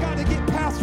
got to get past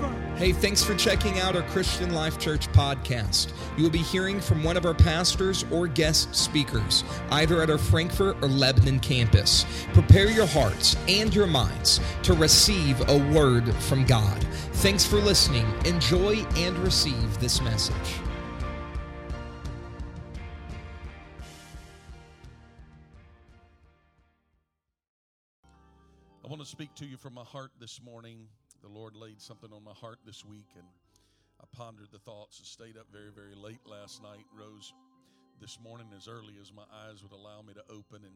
Hey, thanks for checking out our Christian Life Church podcast. You will be hearing from one of our pastors or guest speakers, either at our Frankfurt or Lebanon campus. Prepare your hearts and your minds to receive a word from God. Thanks for listening. Enjoy and receive this message. I want to speak to you from my heart this morning. The Lord laid something on my heart this week, and I pondered the thoughts and stayed up very, very late last night, rose this morning as early as my eyes would allow me to open, and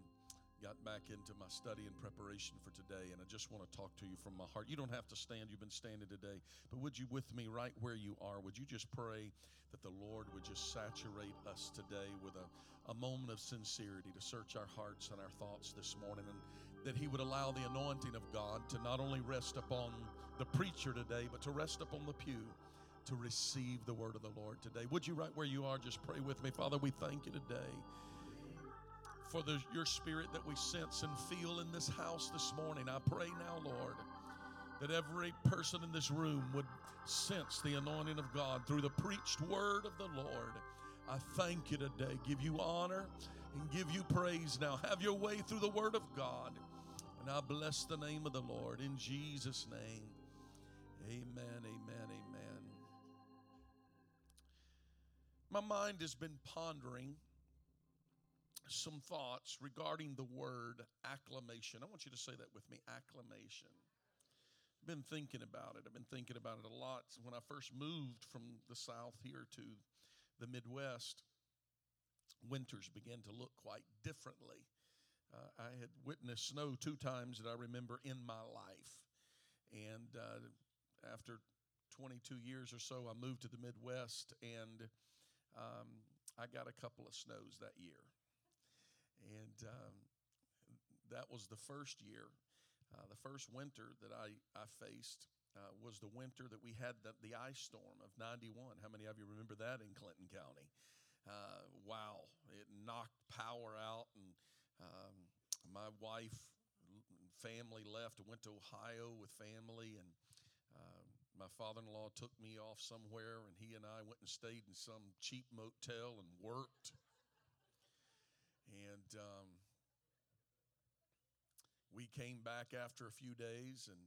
got back into my study and preparation for today, and I just want to talk to you from my heart. You don't have to stand. You've been standing today, but would you with me right where you are, would you just pray that the Lord would just saturate us today with a moment of sincerity to search our hearts and our thoughts this morning, and that he would allow the anointing of God to not only rest upon the preacher today, but to rest upon the pew to receive the word of the Lord today. Would you, right where you are, just pray with me. Father, we thank you today for your spirit that we sense and feel in this house this morning. I pray now, Lord, that every person in this room would sense the anointing of God through the preached word of the Lord. I thank you today. Give you honor and give you praise now. Have your way through the word of God. And I bless the name of the Lord in Jesus' name. Amen, amen, amen. My mind has been pondering some thoughts regarding the word acclamation. I want you to say that with me, acclamation. I've been thinking about it. I've been thinking about it a lot. When I first moved from the South here to the Midwest, winters began to look quite differently. I had witnessed snow 2 times that I remember in my life. And after 22 years or so, I moved to the Midwest, and I got a couple of snows that year. And that was the first year, the first winter that I faced was the winter that we had the ice storm of 91. How many of you remember that in Clinton County? Wow, it knocked power out, and my wife and family left, went to Ohio with family, and my father-in-law took me off somewhere, and he and I went and stayed in some cheap motel and worked. And we came back after a few days, and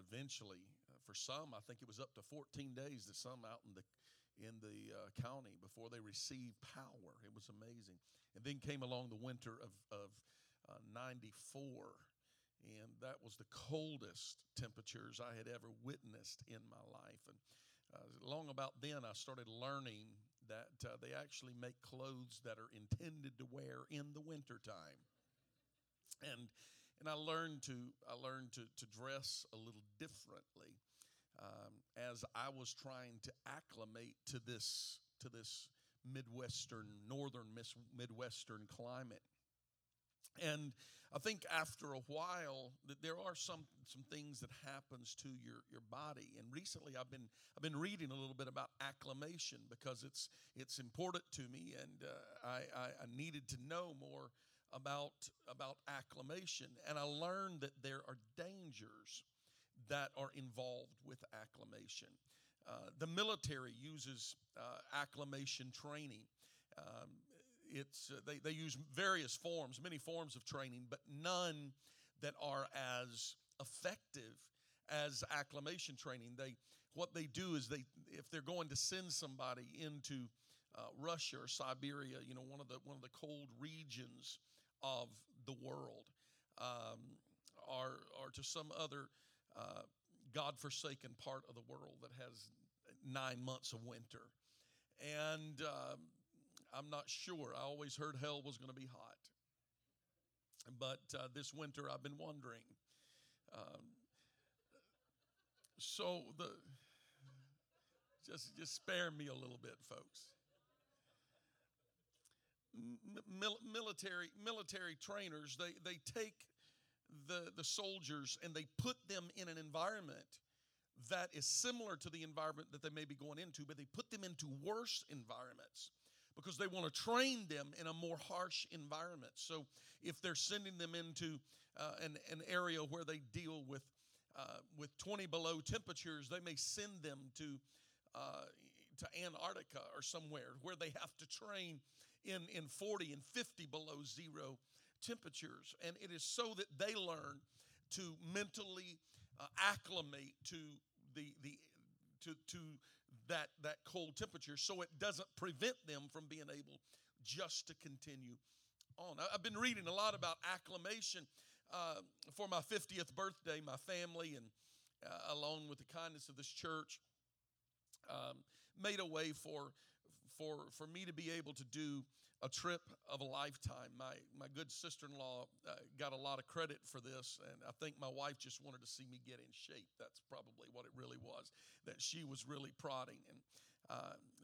eventually, for some, I think it was up to 14 days that some out in the county before they received power. It was amazing. And then came along the winter of 94, and that was the coldest temperatures I had ever witnessed in my life. And long about then, I started learning that they actually make clothes that are intended to wear in the wintertime. And I learned to dress a little differently as I was trying to acclimate to this northern Midwestern climate. And I think after a while that there are some things that happens to your body. And recently I've been reading a little bit about acclimation because it's important to me, and I needed to know more about acclimation. And I learned that there are dangers that are involved with acclimation. The military uses acclimation training. They use various forms, many forms of training, but none that are as effective as acclimation training. What they do is if they're going to send somebody into Russia or Siberia, you know, one of the cold regions of the world, or to some other God-forsaken part of the world that has 9 months of winter. And I'm not sure. I always heard hell was going to be hot. But this winter I've been wondering, So just spare me a little bit, folks. Military trainers, they take the soldiers and they put them in an environment that is similar to the environment that they may be going into, but they put them into worse environments because they want to train them in a more harsh environment. So if they're sending them into an area where they deal with 20 below temperatures, they may send them to Antarctica or somewhere where they have to train in 40 and 50 below zero temperatures. And it is so that they learn to mentally acclimate to that cold temperature, so it doesn't prevent them from being able just to continue on. I've been reading a lot about acclimation. For my 50th birthday, my family and along with the kindness of this church made a way for me to be able to do a trip of a lifetime. My good sister-in-law got a lot of credit for this, and I think my wife just wanted to see me get in shape. That's probably what it really was, that she was really prodding. And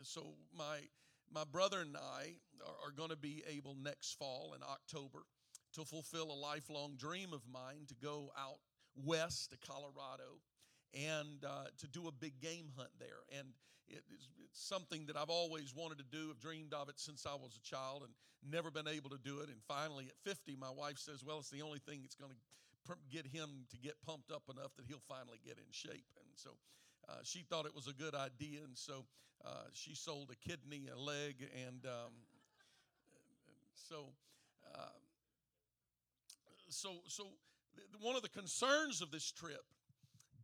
so my brother and I are going to be able next fall in October to fulfill a lifelong dream of mine to go out west to Colorado and to do a big game hunt there. And it's something that I've always wanted to do. I've dreamed of it since I was a child and never been able to do it. And finally at 50, my wife says, well, it's the only thing that's going to get him to get pumped up enough that he'll finally get in shape. And so she thought it was a good idea. And so she sold a kidney, a leg. And so one of the concerns of this trip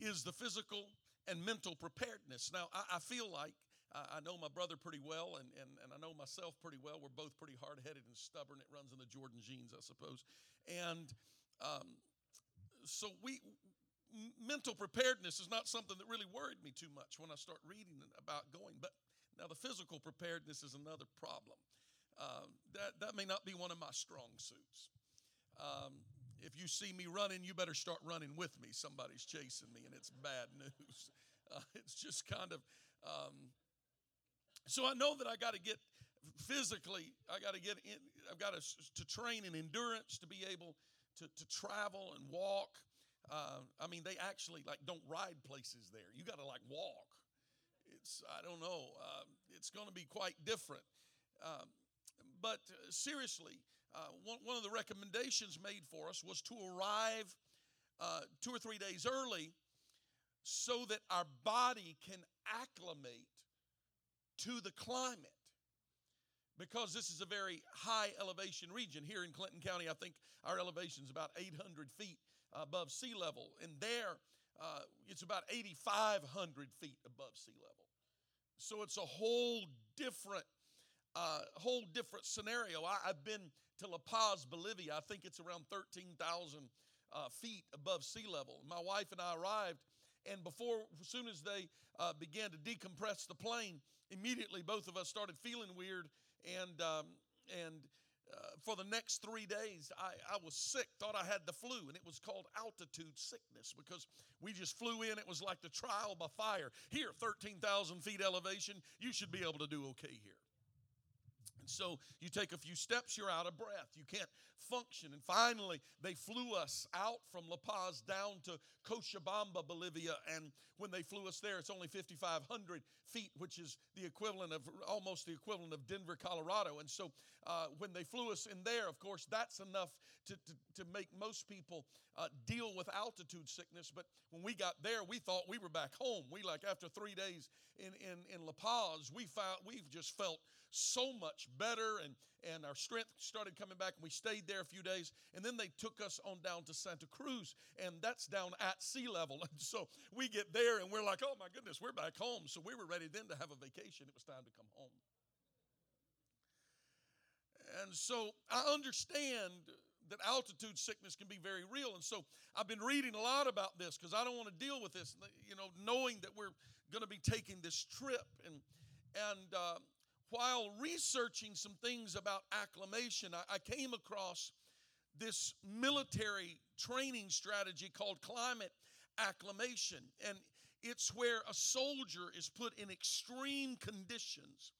is the physical and mental preparedness. Now, I feel like I know my brother pretty well, and I know myself pretty well. We're both pretty hard-headed and stubborn. It runs in the Jordan genes, I suppose. And mental preparedness is not something that really worried me too much when I start reading about going. But now the physical preparedness is another problem. That may not be one of my strong suits. If you see me running, you better start running with me. Somebody's chasing me, and it's bad news. It's just kind of, so I know that I got to get physically, I've got to train in endurance to be able to travel and walk. I mean, they actually don't ride places there. You got to walk. I don't know. It's going to be quite different. But seriously, one of the recommendations made for us was to arrive 2 or 3 days early so that our body can acclimate to the climate, because this is a very high elevation region. Here in Clinton County, I think our elevation is about 800 feet above sea level, and there it's about 8,500 feet above sea level. So it's a whole different scenario. I've been to La Paz, Bolivia. I think it's around 13,000 feet above sea level. My wife and I arrived, and as soon as they began to decompress the plane, immediately both of us started feeling weird. And for the next 3 days, I was sick, thought I had the flu, and it was called altitude sickness because we just flew in. It was like the trial by fire. Here, 13,000 feet elevation, you should be able to do okay here. And so you take a few steps, you're out of breath. You can't function. And finally, they flew us out from La Paz down to Cochabamba, Bolivia. And when they flew us there, it's only 5,500 feet, which is almost the equivalent of Denver, Colorado. And so when they flew us in there, of course, that's enough to make most people deal with altitude sickness. But when we got there, we thought we were back home. We, after 3 days in La Paz, we've just felt so much better, and our strength started coming back, and we stayed there a few days, and then they took us on down to Santa Cruz, and that's down at sea level. And so we get there and we're like, oh my goodness, we're back home. So we were ready then to have a vacation. It was time to come home. And so I understand that altitude sickness can be very real. And so I've been reading a lot about this because I don't want to deal with this, knowing that we're going to be taking this trip. And while researching some things about acclimation, I came across this military training strategy called climate acclimation. And it's where a soldier is put in extreme conditions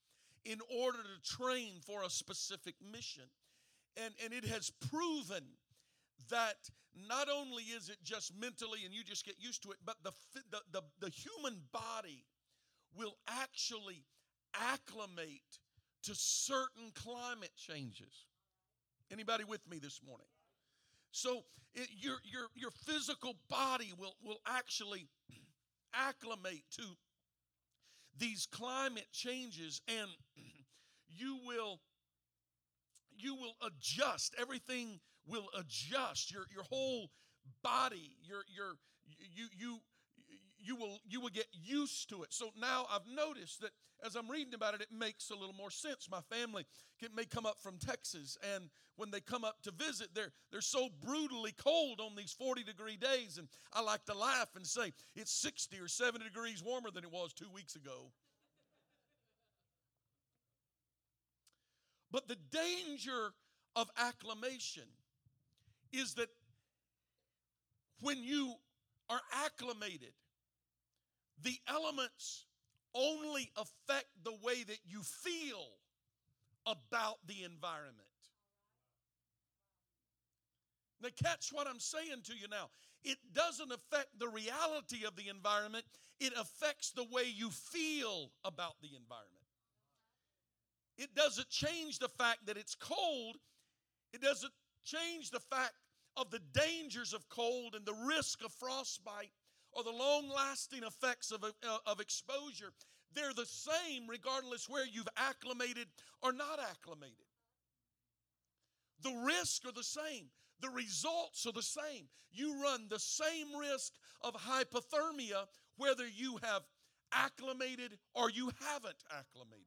in order to train for a specific mission. And it has proven that not only is it just mentally and you just get used to it, but the human body will actually acclimate to certain climate changes. Anybody with me this morning? So your physical body will actually acclimate to these climate changes, and you will adjust. Everything will adjust. Your whole body. You will get used to it. So now I've noticed that as I'm reading about it, it makes a little more sense. My family may come up from Texas, and when they come up to visit, they're so brutally cold on these 40-degree days, and I like to laugh and say, it's 60 or 70 degrees warmer than it was 2 weeks ago. But the danger of acclimation is that when you are acclimated, the elements only affect the way that you feel about the environment. Now, catch what I'm saying to you now. It doesn't affect the reality of the environment. It affects the way you feel about the environment. It doesn't change the fact that it's cold. It doesn't change the fact of the dangers of cold and the risk of frostbite or the long-lasting effects of exposure. They're the same regardless where you've acclimated or not acclimated. The risks are the same. The results are the same. You run the same risk of hypothermia whether you have acclimated or you haven't acclimated.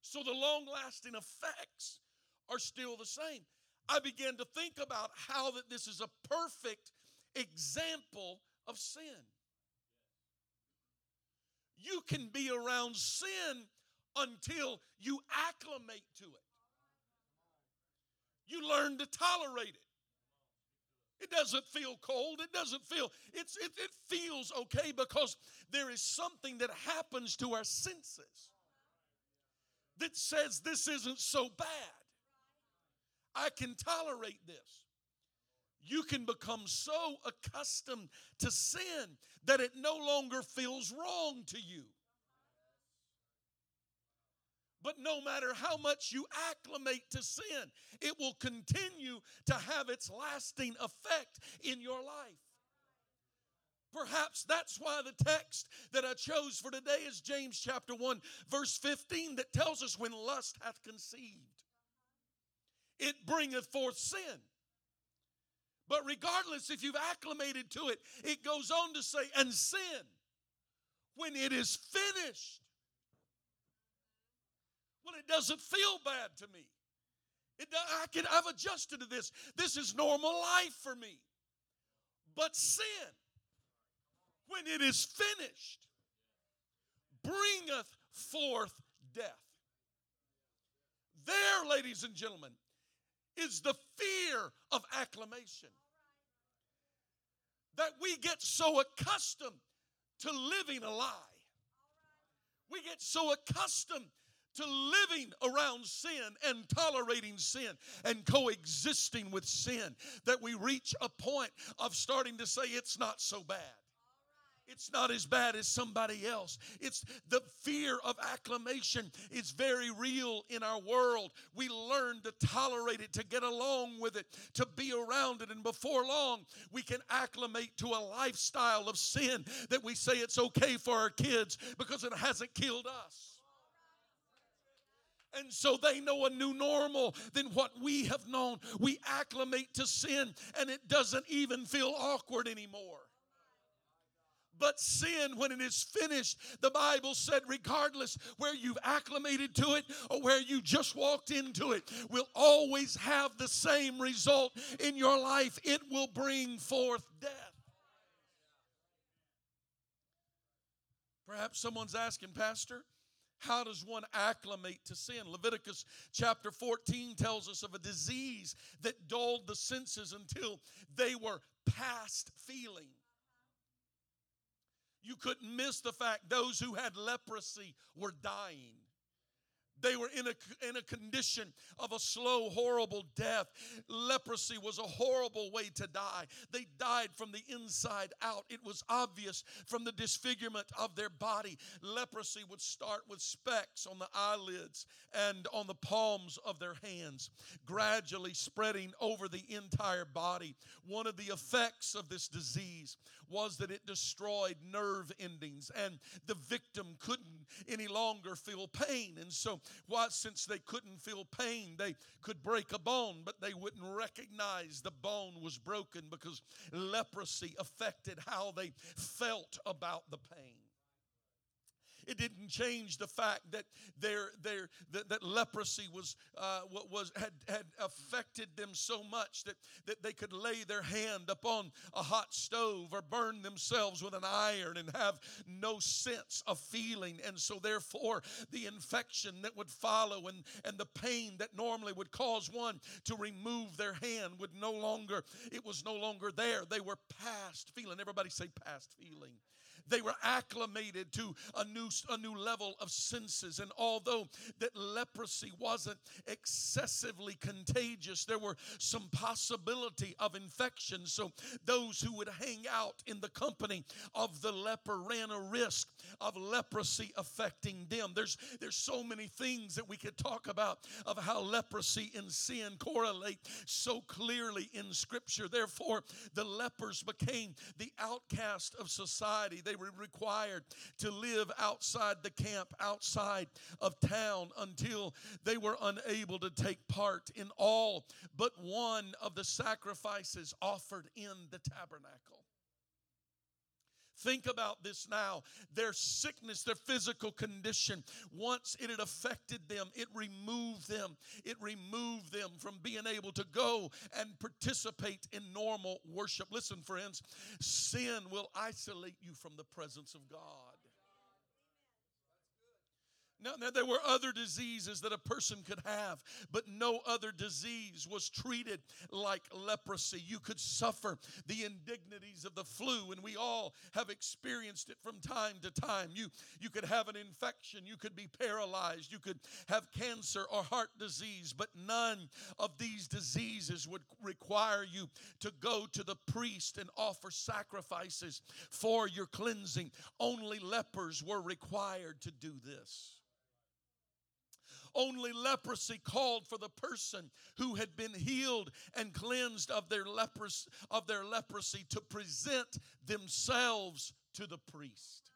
So the long-lasting effects are still the same. I began to think about how that this is a perfect example of sin. You can be around sin until you acclimate to it. You learn to tolerate it. It doesn't feel cold. It doesn't feel, it feels okay because there is something that happens to our senses that says this isn't so bad. I can tolerate this. You can become so accustomed to sin that it no longer feels wrong to you. But no matter how much you acclimate to sin, it will continue to have its lasting effect in your life. Perhaps that's why the text that I chose for today is James chapter 1, verse 15, that tells us when lust hath conceived, it bringeth forth sin. But regardless if you've acclimated to it, it goes on to say, and sin, when it is finished. Well, it doesn't feel bad to me. I've adjusted to this. This is normal life for me. But sin, when it is finished, bringeth forth death. There, ladies and gentlemen, is the fear of acclimation. That we get so accustomed to living a lie. We get so accustomed to living around sin and tolerating sin and coexisting with sin that we reach a point of starting to say it's not so bad. It's not as bad as somebody else. It's the fear of acclimation is very real in our world. We learn to tolerate it, to get along with it, to be around it. And before long, we can acclimate to a lifestyle of sin that we say it's okay for our kids because it hasn't killed us. And so they know a new normal than what we have known. We acclimate to sin, and it doesn't even feel awkward anymore. But sin, when it is finished, the Bible said, regardless where you've acclimated to it or where you just walked into it, will always have the same result in your life. It will bring forth death. Perhaps someone's asking, Pastor, How does one acclimate to sin? Leviticus chapter 14 tells us of a disease that dulled the senses until they were past feeling. You couldn't miss the fact those who had leprosy were dying. They were in a condition of a slow, horrible death. Leprosy was a horrible way to die. They died from the inside out. It was obvious from the disfigurement of their body. Leprosy would start with specks on the eyelids and on the palms of their hands, gradually spreading over the entire body. One of the effects of this disease was that it destroyed nerve endings, and the victim couldn't any longer feel pain. And so since they couldn't feel pain, they could break a bone, but they wouldn't recognize the bone was broken because leprosy affected how they felt about the pain. It didn't change the fact that that leprosy had affected them so much that they could lay their hand upon a hot stove or burn themselves with an iron and have no sense of feeling. And so therefore, the infection that would follow and the pain that normally would cause one to remove their hand was no longer there. They were past feeling. Everybody say past feeling. They were acclimated to a new level of senses. And although that leprosy wasn't excessively contagious, there were some possibility of infection. So those who would hang out in the company of the leper ran a risk of leprosy affecting them. There's so many things that we could talk about of how leprosy and sin correlate so clearly in Scripture. Therefore, the lepers became the outcast of society. They were required to live outside the camp, outside of town, until they were unable to take part in all but one of the sacrifices offered in the tabernacle. Think about this now. Their sickness, their physical condition, once it had affected them, it removed them. It removed them from being able to go and participate in normal worship. Listen, friends, sin will isolate you from the presence of God. Now, there were other diseases that a person could have, but no other disease was treated like leprosy. You could suffer the indignities of the flu, and we all have experienced it from time to time. You could have an infection. You could be paralyzed. You could have cancer or heart disease, but none of these diseases would require you to go to the priest and offer sacrifices for your cleansing. Only lepers were required to do this. Only leprosy called for the person who had been healed and cleansed of their leprosy to present themselves to the priest.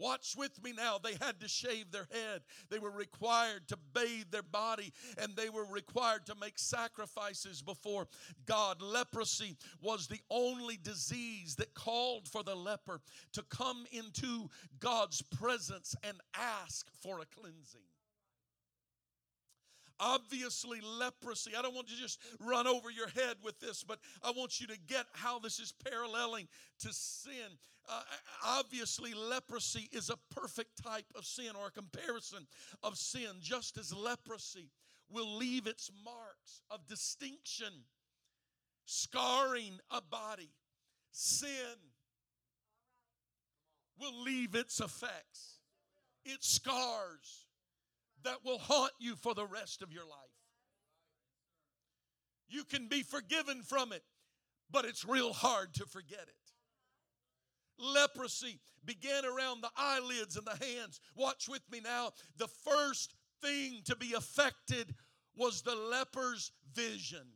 Watch with me now. They had to shave their head. They were required to bathe their body, and they were required to make sacrifices before God. Leprosy was the only disease that called for the leper to come into God's presence and ask for a cleansing. Obviously, leprosy. I don't want you to just run over your head with this, but I want you to get how this is paralleling to sin. Obviously, leprosy is a perfect type of sin, or a comparison of sin, just as leprosy will leave its marks of distinction, scarring a body. Sin will leave its effects. It scars that will haunt you for the rest of your life. You can be forgiven from it, but it's real hard to forget it. Leprosy began around the eyelids and the hands. Watch with me now. The first thing to be affected was the leper's vision.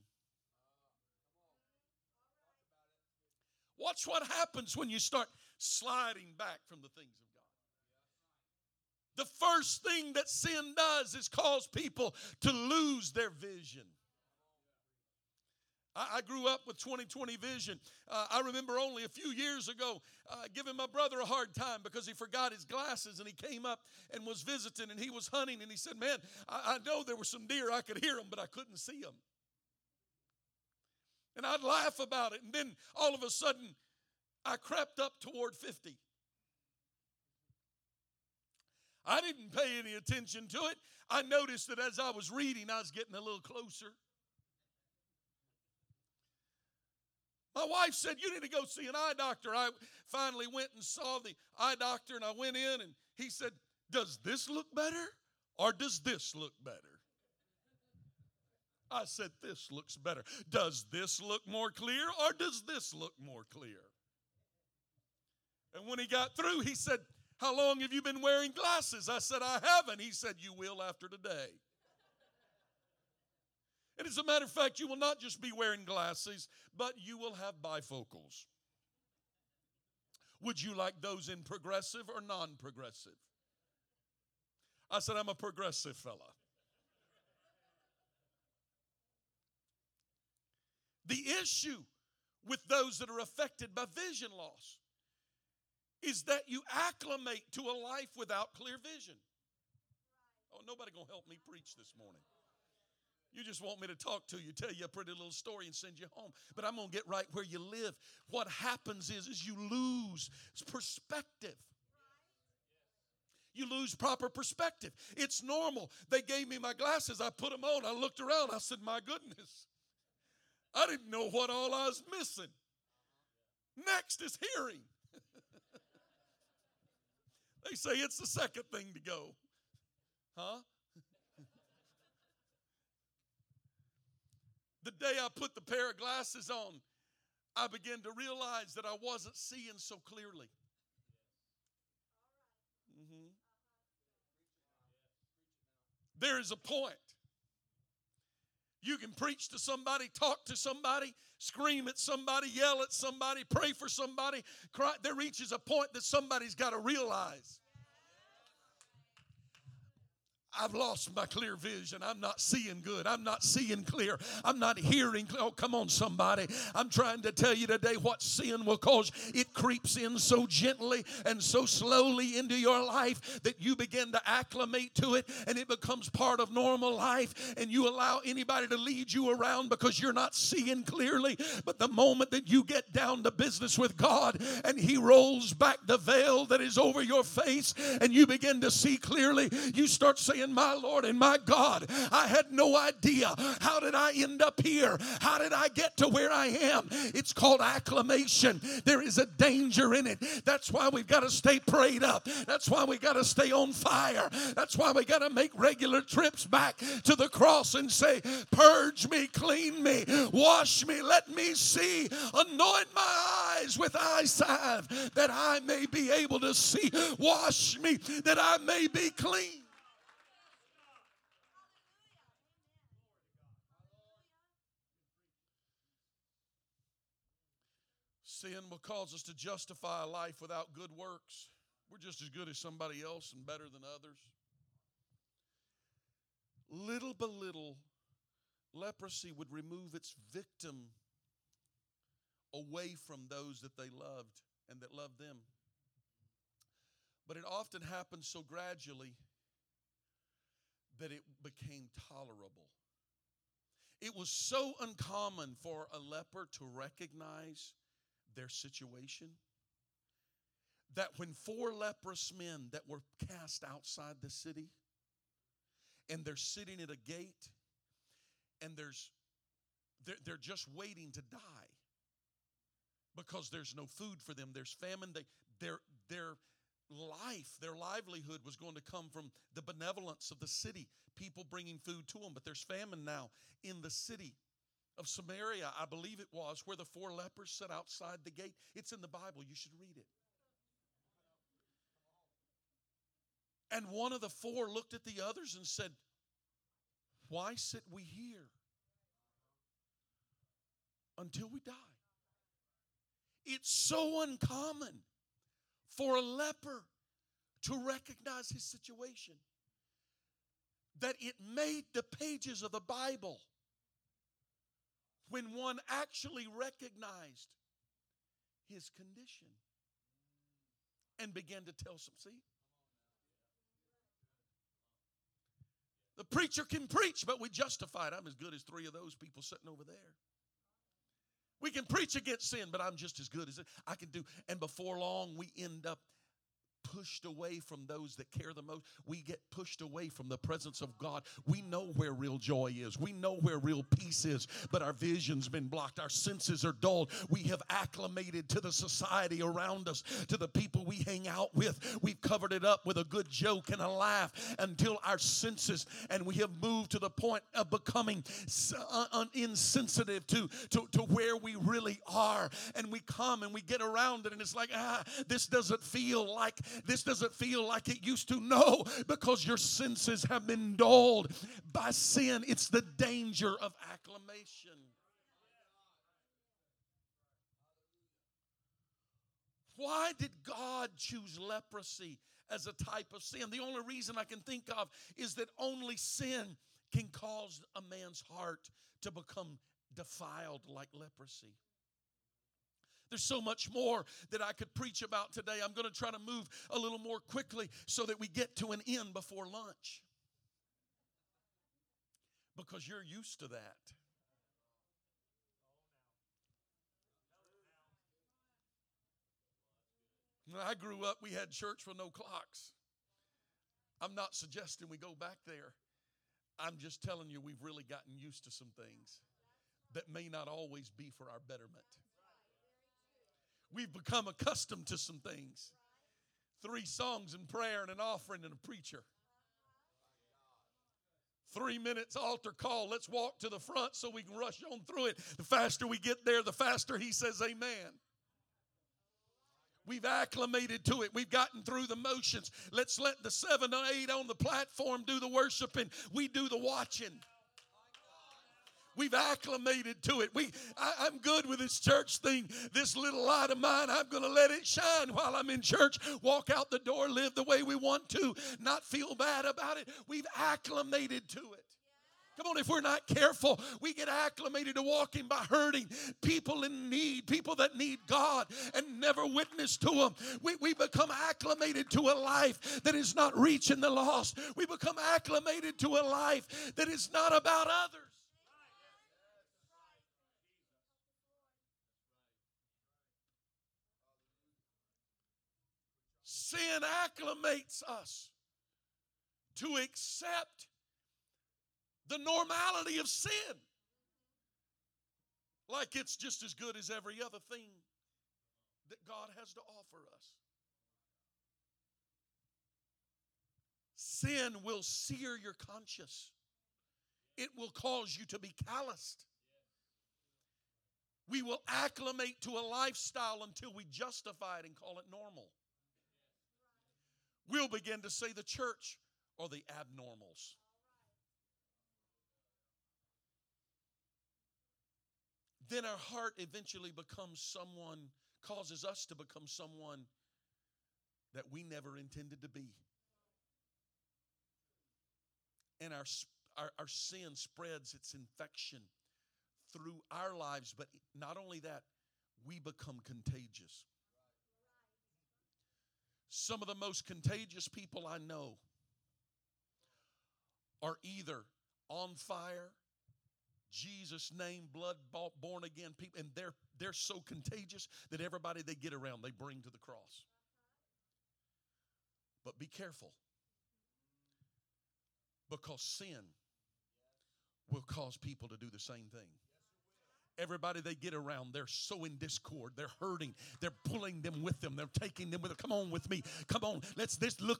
Watch what happens when you start sliding back from the things of God. The first thing that sin does is cause people to lose their vision. I grew up with 20/20 vision. I remember only a few years ago giving my brother a hard time because he forgot his glasses, and he came up and was visiting, and he was hunting, and he said, "Man, I know there were some deer. I could hear them, but I couldn't see them." And I'd laugh about it, and then all of a sudden, I crept up toward 50. I didn't pay any attention to it. I noticed that as I was reading, I was getting a little closer. My wife said, you need to go see an eye doctor. I finally went and saw the eye doctor, and I went in, and he said, does this look better or does this look better? I said, this looks better. Does this look more clear or does this look more clear? And when he got through, he said, how long have you been wearing glasses? I said, I haven't. He said, you will after today. And as a matter of fact, you will not just be wearing glasses, but you will have bifocals. Would you like those in progressive or non-progressive? I said, I'm a progressive fella. The issue with those that are affected by vision loss is that you acclimate to a life without clear vision. Oh, nobody going to help me preach this morning. You just want me to talk to you, tell you a pretty little story and send you home. But I'm going to get right where you live. What happens is you lose perspective. You lose proper perspective. It's normal. They gave me my glasses. I put them on. I looked around. I said, my goodness. I didn't know what all I was missing. Next is hearing. They say it's the second thing to go. Huh? The day I put the pair of glasses on, I began to realize that I wasn't seeing so clearly. Mm-hmm. There is a point. You can preach to somebody, talk to somebody, scream at somebody, yell at somebody, pray for somebody, cry. There reaches a point that somebody's got to realize, I've lost my clear vision. I'm not seeing good. I'm not seeing clear. I'm not hearing clear. Oh, come on, somebody. I'm trying to tell you today what sin will cause. It creeps in so gently and so slowly into your life that you begin to acclimate to it, and it becomes part of normal life, and you allow anybody to lead you around because you're not seeing clearly. But the moment that you get down to business with God and He rolls back the veil that is over your face and you begin to see clearly, you start saying, my Lord and my God, I had no idea. How did I end up here? How did I get to where I am? It's called acclimation. There is a danger in it. That's why we've got to stay prayed up. That's why we got to stay on fire. That's why we got to make regular trips back to the cross and say, purge me, clean me, wash me, let me see, anoint my eyes with eyesight that I may be able to see, wash me that I may be clean. Sin will cause us to justify a life without good works. We're just as good as somebody else and better than others. Little by little, leprosy would remove its victim away from those that they loved and that loved them. But it often happened so gradually that it became tolerable. It was so uncommon for a leper to recognize their situation, that when 4 leprous men that were cast outside the city, and they're sitting at a gate, and they're just waiting to die because there's no food for them, there's famine, their life, their livelihood was going to come from the benevolence of the city, people bringing food to them, but there's famine now in the city of Samaria, I believe it was, where the 4 lepers sat outside the gate. It's in the Bible. You should read it. And one of the 4 looked at the others and said, why sit we here until we die? It's so uncommon for a leper to recognize his situation that it made the pages of the Bible when one actually recognized his condition and began to tell some, see? The preacher can preach, but we justify it. I'm as good as 3 of those people sitting over there. We can preach against sin, but I'm just as good as it. I can do. And before long, we end up pushed away from those that care the most. We get pushed away from the presence of God. We know where real joy is. We know where real peace is. But our vision's been blocked. Our senses are dulled. We have acclimated to the society around us, to the people we hang out with. We've covered it up with a good joke and a laugh until our senses, and we have moved to the point of becoming insensitive to where we really are. And we come and we get around it, and it's like, this doesn't feel like it used to. No, because your senses have been dulled by sin. It's the danger of acclimation. Why did God choose leprosy as a type of sin? The only reason I can think of is that only sin can cause a man's heart to become defiled like leprosy. There's so much more that I could preach about today. I'm going to try to move a little more quickly so that we get to an end before lunch, because you're used to that. When I grew up, we had church with no clocks. I'm not suggesting we go back there. I'm just telling you, we've really gotten used to some things that may not always be for our betterment. We've become accustomed to some things. 3 songs and prayer and an offering and a preacher. 3 minutes altar call. Let's walk to the front so we can rush on through it. The faster we get there, the faster he says amen. We've acclimated to it. We've gotten through the motions. Let's let the 7 or 8 on the platform do the worshiping. We do the watching. We've acclimated to it. I'm good with this church thing. This little light of mine, I'm going to let it shine while I'm in church. Walk out the door, live the way we want to, not feel bad about it. We've acclimated to it. Come on, if we're not careful, we get acclimated to walking by hurting people in need, people that need God and never witness to them. We become acclimated to a life that is not reaching the lost. We become acclimated to a life that is not about others. Sin acclimates us to accept the normality of sin, like it's just as good as every other thing that God has to offer us. Sin will sear your conscience. It will cause you to be calloused. We will acclimate to a lifestyle until we justify it and call it normal. We'll begin to say the church or the abnormals. Then our heart eventually causes us to become someone that we never intended to be. And our sin spreads its infection through our lives, but not only that, we become contagious. Some of the most contagious people I know are either on fire, Jesus' name, blood-bought, born-again people, and they're so contagious that everybody they get around, they bring to the cross. But be careful, because sin will cause people to do the same thing. Everybody they get around, they're so in discord. They're hurting. They're pulling them with them. They're taking them with them. Come on with me. Come on.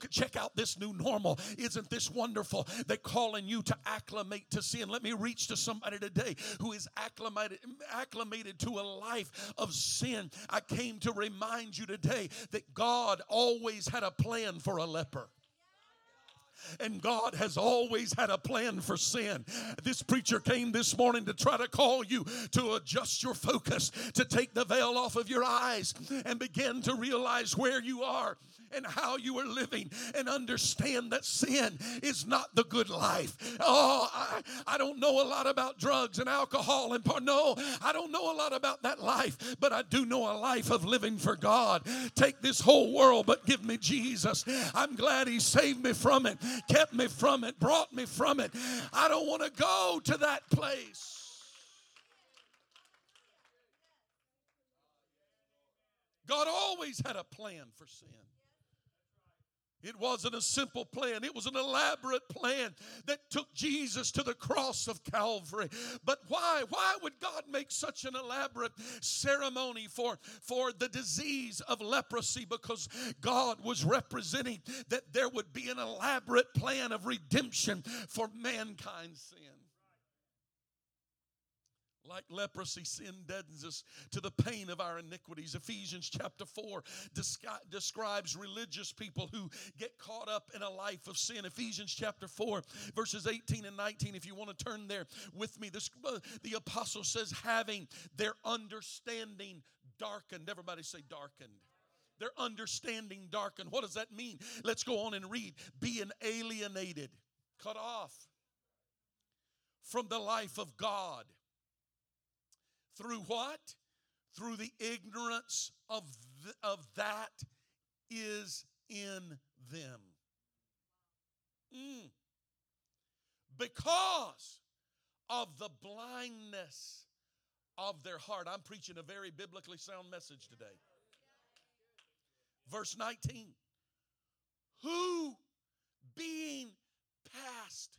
Check out this new normal. Isn't this wonderful? They're calling you to acclimate to sin. Let me reach to somebody today who is acclimated to a life of sin. I came to remind you today that God always had a plan for a leper. And God has always had a plan for sin. This preacher came this morning to try to call you to adjust your focus, to take the veil off of your eyes and begin to realize where you are and how you are living, and understand that sin is not the good life. Oh, I don't know a lot about drugs and alcohol and no, I don't know a lot about that life, but I do know a life of living for God. Take this whole world, but give me Jesus. I'm glad he saved me from it, kept me from it, brought me from it. I don't want to go to that place. God always had a plan for sin. It wasn't a simple plan. It was an elaborate plan that took Jesus to the cross of Calvary. But why? Why would God make such an elaborate ceremony for the disease of leprosy? Because God was representing that there would be an elaborate plan of redemption for mankind's sin. Like leprosy, sin deadens us to the pain of our iniquities. Ephesians chapter 4 describes religious people who get caught up in a life of sin. Ephesians chapter 4, verses 18 and 19, if you want to turn there with me. The apostle says, having their understanding darkened. Everybody say darkened. Their understanding darkened. What does that mean? Let's go on and read. Being alienated, cut off from the life of God. Through what? Through the ignorance of that is in them. Because of the blindness of their heart. I'm preaching a very biblically sound message today. Verse 19. Who being past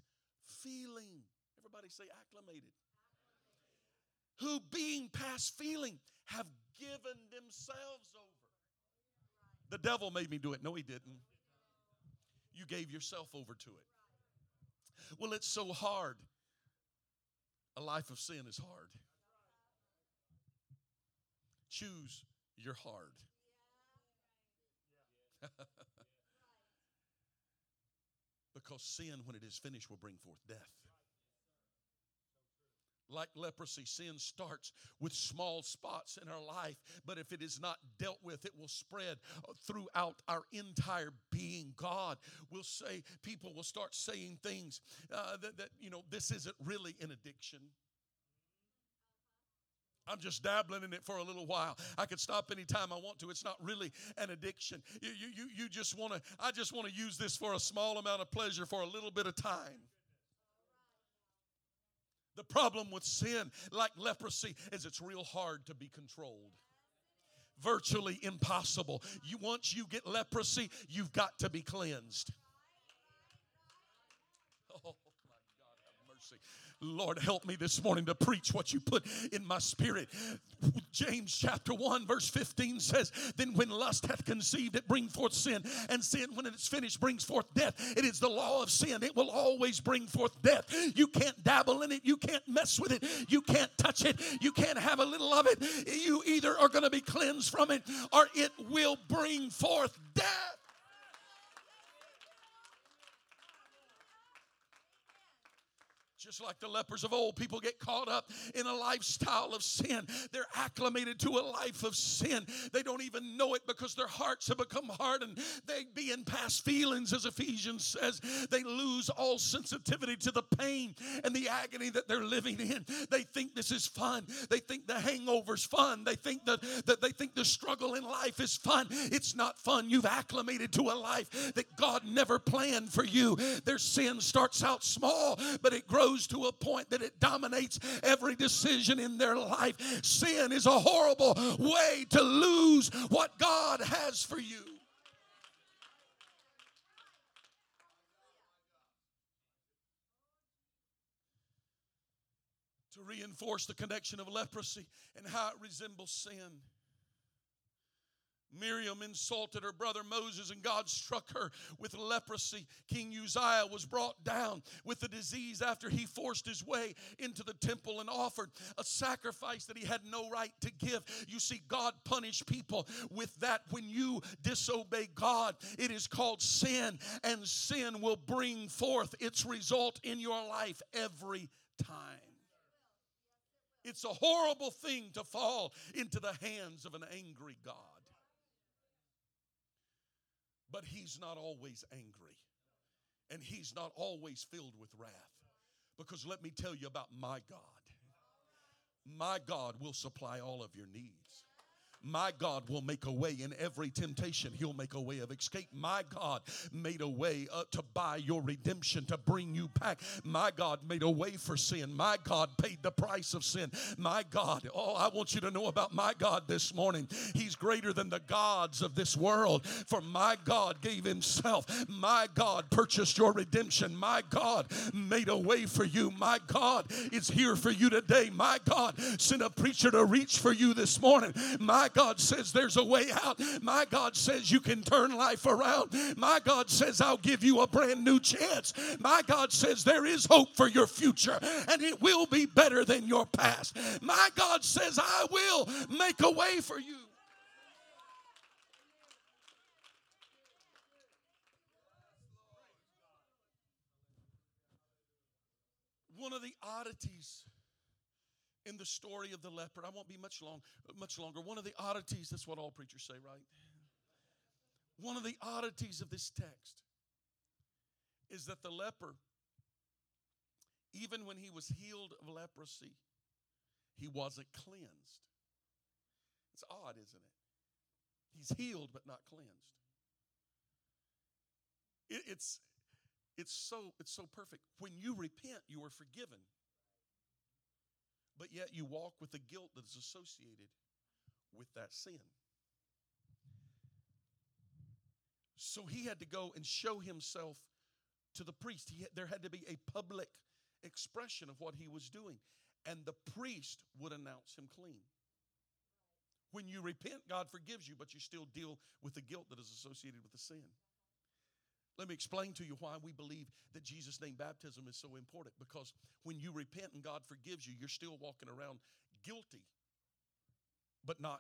feeling. Everybody say acclimated. Who being past feeling have given themselves over. The devil made me do it. No, he didn't. You gave yourself over to it. Well, it's so hard. A life of sin is hard. Choose your hard. Because sin, when it is finished, will bring forth death. Like leprosy, sin starts with small spots in our life, but if it is not dealt with, it will spread throughout our entire being. God will say, people will start saying things that this isn't really an addiction. I'm just dabbling in it for a little while. I could stop anytime I want to. It's not really an addiction. You just want to. I just want to use this for a small amount of pleasure for a little bit of time. The problem with sin, like leprosy, is it's real hard to be controlled. Virtually impossible. Once you get leprosy, you've got to be cleansed. Oh, my God, have mercy. Lord, help me this morning to preach what you put in my spirit. James chapter 1 verse 15 says, then when lust hath conceived, it brings forth sin. And sin, when it's finished, brings forth death. It is the law of sin. It will always bring forth death. You can't dabble in it. You can't mess with it. You can't touch it. You can't have a little of it. You either are going to be cleansed from it or it will bring forth death. Just like the lepers of old, people get caught up in a lifestyle of sin. They're acclimated to a life of sin. They don't even know it because their hearts have become hardened. They be in past feelings, as Ephesians says. They lose all sensitivity to the pain and the agony that they're living in. They think this is fun. They think the hangover's fun. They think that they think the struggle in life is fun. It's not fun. You've acclimated to a life that God never planned for you. Their sin starts out small, but it grows to a point that it dominates every decision in their life. Sin is a horrible way to lose what God has for you. To reinforce the connection of leprosy and how it resembles sin. Miriam insulted her brother Moses, and God struck her with leprosy. King Uzziah was brought down with the disease after he forced his way into the temple and offered a sacrifice that he had no right to give. You see, God punished people with that. When you disobey God, it is called sin, and sin will bring forth its result in your life every time. It's a horrible thing to fall into the hands of an angry God. But he's not always angry, and he's not always filled with wrath, because let me tell you about my God. My God will supply all of your needs. My God will make a way in every temptation. He'll make a way of escape. My God made a way to buy your redemption, to bring you back. My God made a way for sin. My God paid the price of sin. My God, oh, I want you to know about my God this morning. He's greater than the gods of this world, for my God gave himself. My God purchased your redemption. My God made a way for you. My God is here for you today. My God sent a preacher to reach for you this morning. My God says there's a way out. My God says you can turn life around. My God says I'll give you a brand new chance. My God says there is hope for your future, and it will be better than your past. My God says I will make a way for you. One of the oddities in the story of the leper, I won't be much longer. One of the oddities, that's what all preachers say, right? One of the oddities of this text is that the leper, even when he was healed of leprosy, he wasn't cleansed. It's odd, isn't it? He's healed but not cleansed. It's so perfect. When you repent, you are forgiven. But yet you walk with the guilt that is associated with that sin. So he had to go and show himself to the priest. There had to be a public expression of what he was doing. And the priest would announce him clean. When you repent, God forgives you, but you still deal with the guilt that is associated with the sin. Let me explain to you why we believe that Jesus' name baptism is so important. Because when you repent and God forgives you, you're still walking around guilty, but not.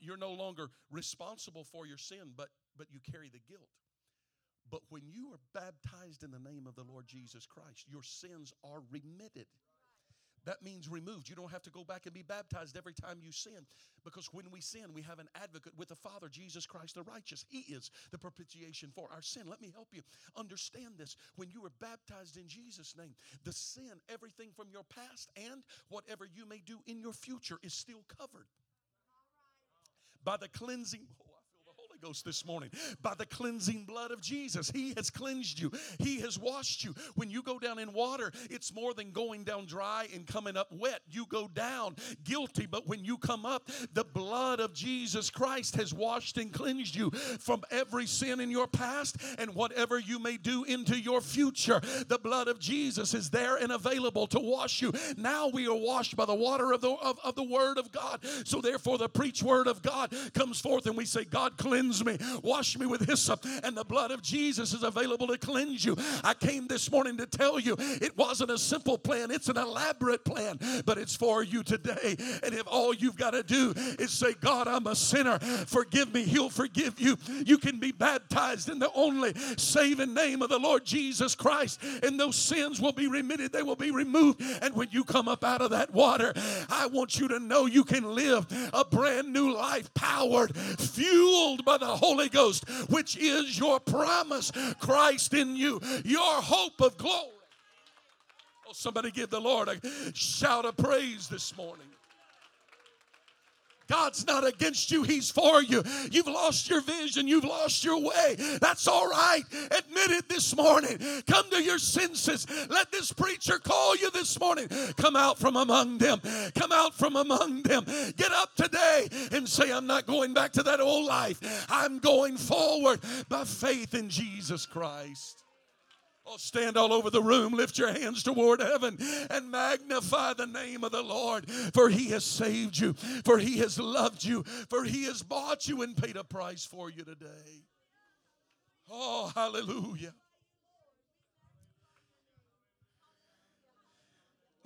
You're no longer responsible for your sin, but you carry the guilt. But when you are baptized in the name of the Lord Jesus Christ, your sins are remitted. That means removed. You don't have to go back and be baptized every time you sin. Because when we sin, we have an advocate with the Father, Jesus Christ the righteous. He is the propitiation for our sin. Let me help you understand this. When you were baptized in Jesus' name, the sin, everything from your past and whatever you may do in your future is still covered by the cleansing Ghost this morning, by the cleansing blood of Jesus. He has cleansed you. He has washed you. When you go down in water, it's more than going down dry and coming up wet. You go down guilty, but when you come up, the blood of Jesus Christ has washed and cleansed you from every sin in your past and whatever you may do into your future. The blood of Jesus is there and available to wash you. Now we are washed by the water of the Word of God. So therefore the preached Word of God comes forth and we say, God, cleanse me, wash me with hyssop, and the blood of Jesus is available to cleanse you. I came this morning to tell you it wasn't a simple plan, it's an elaborate plan, but it's for you today. And if all you've got to do is say, God, I'm a sinner, forgive me, He'll forgive you. You can be baptized in the only saving name of the Lord Jesus Christ, and those sins will be remitted, they will be removed. And when you come up out of that water, I want you to know you can live a brand new life, powered, fueled by the Holy Ghost, which is your promise, Christ in you, your hope of glory. Oh, somebody give the Lord a shout of praise this morning. God's not against you, He's for you. You've lost your vision, you've lost your way. That's all right. Admit it this morning. Come to your senses. Let this preacher call you this morning. Come out from among them. Come out from among them. Get up today and say, I'm not going back to that old life. I'm going forward by faith in Jesus Christ. Oh, stand all over the room, lift your hands toward heaven, and magnify the name of the Lord. For He has saved you, for He has loved you, for He has bought you and paid a price for you today. Oh, hallelujah.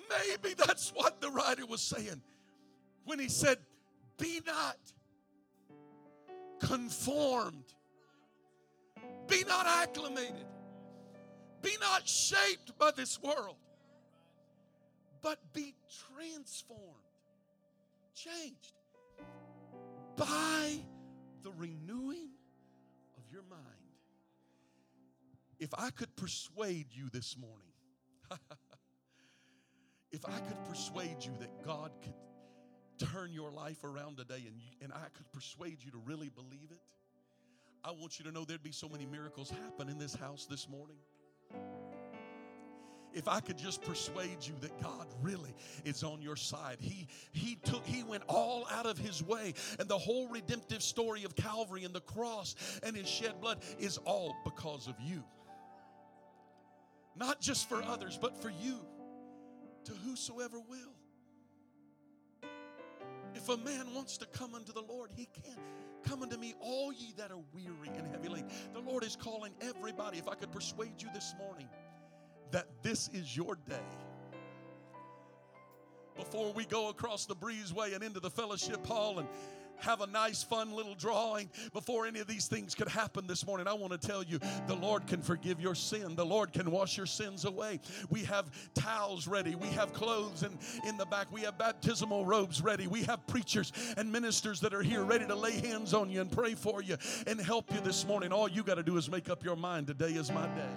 Maybe that's what the writer was saying when he said, be not conformed, be not acclimated. Be not shaped by this world, but be transformed, changed by the renewing of your mind. If I could persuade you this morning, if I could persuade you that God could turn your life around today and I could persuade you to really believe it, I want you to know there'd be so many miracles happen in this house this morning. If I could just persuade you that God really is on your side. He went all out of his way. And the whole redemptive story of Calvary and the cross and his shed blood is all because of you. Not just for others, but for you, to whosoever will. If a man wants to come unto the Lord, he can. Come unto me, all ye that are weary and heavy laden. The Lord is calling everybody. If I could persuade you this morning that this is your day. Before we go across the breezeway and into the fellowship hall and have a nice, fun little drawing, before any of these things could happen this morning, I want to tell you, the Lord can forgive your sin. The Lord can wash your sins away. We have towels ready. We have clothes in the back. We have baptismal robes ready. We have preachers and ministers that are here ready to lay hands on you and pray for you and help you this morning. All you got to do is make up your mind. Today is my day.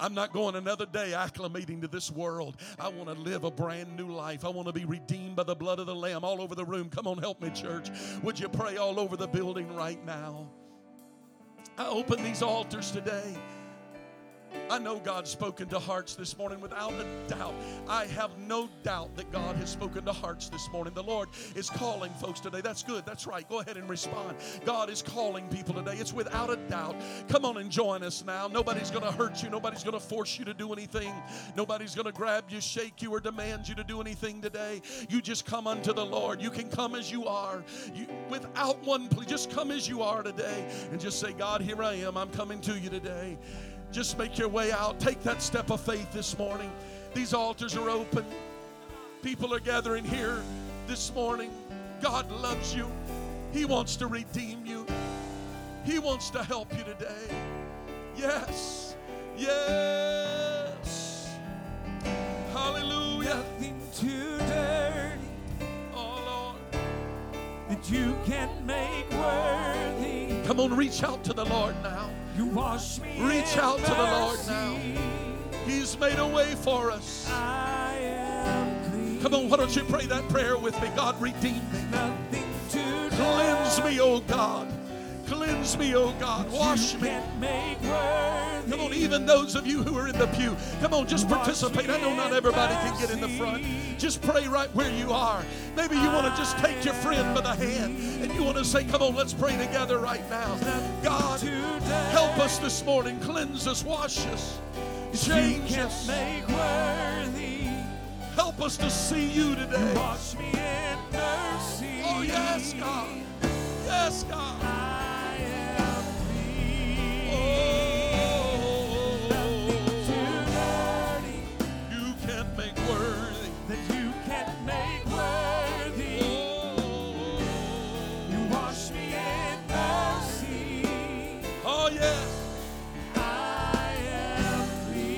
I'm not going another day acclimating to this world. I want to live a brand new life. I want to be redeemed by the blood of the Lamb all over the room. Come on, help me, church. Would you pray all over the building right now? I open these altars today. I know God's spoken to hearts this morning without a doubt. I have no doubt that God has spoken to hearts this morning. The Lord is calling folks today. That's good. That's right. Go ahead and respond. God is calling people today. It's without a doubt. Come on and join us now. Nobody's going to hurt you. Nobody's going to force you to do anything. Nobody's going to grab you, shake you, or demand you to do anything today. You just come unto the Lord. You can come as you are. Without one plea, just come as you are today and just say, God, here I am. I'm coming to you today. Just make your way out. Take that step of faith this morning. These altars are open. People are gathering here this morning. God loves you. He wants to redeem you. He wants to help you today. Yes. Yes. Hallelujah. Nothing too dirty, oh Lord, that you can't make worthy. Come on, reach out to the Lord now. You wash me. Reach out to the Lord now. He's made a way for us. I am clean. Come on, why don't you pray that prayer with me? God, redeem me. Nothing to cleanse me, oh God. Cleanse me, oh God. Wash me. Come on, even those of you who are in the pew, come on, just participate. I know not everybody can get in the front. Just pray right where you are. Maybe you want to just take your friend by the hand and you want to say, come on, let's pray together right now. God, help us this morning. Cleanse us, wash us, change us. Help us to see you today. Wash me in mercy. Oh, yes, God. Yes, God.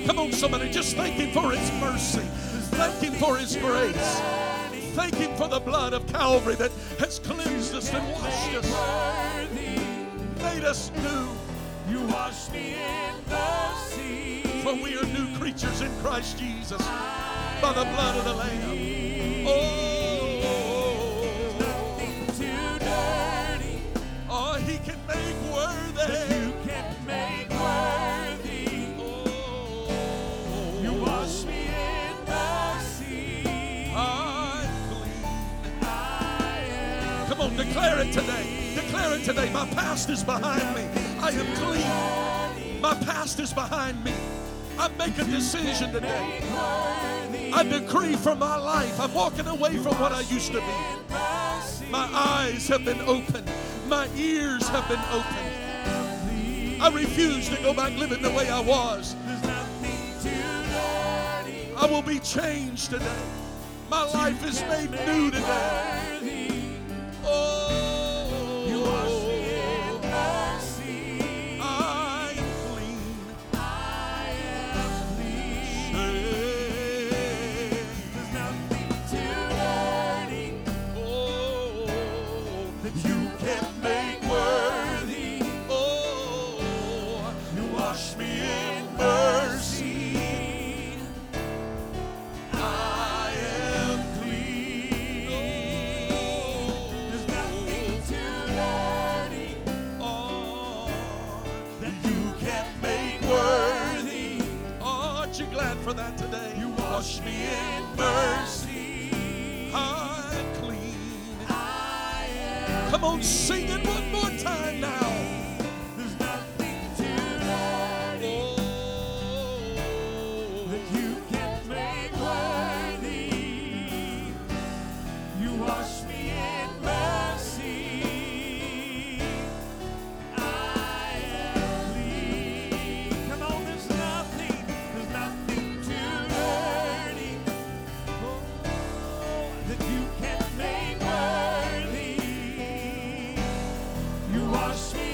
Come on, somebody, just thank Him for His mercy. Thank Him for His grace. Thank Him for the blood of Calvary that has cleansed us and washed us, made us new. You washed me in mercy. For we are new creatures in Christ Jesus by the blood of the Lamb. Oh, nothing too dirty. Oh, He can make worthy. Declare it today. Declare it today. My past is behind me. I am clean. My past is behind me. I make a decision today. I decree for my life. I'm walking away from what I used to be. My eyes have been opened. My ears have been opened. I refuse to go back living the way I was. I will be changed today. My life is made new today. mercy unclean I am. Come on, sing it one more time now. There's nothing too dirty that you can make worthy. You wash me in mercy, I am clean. Come on, there's nothing too dirty, oh, that you can make worthy. You wash me.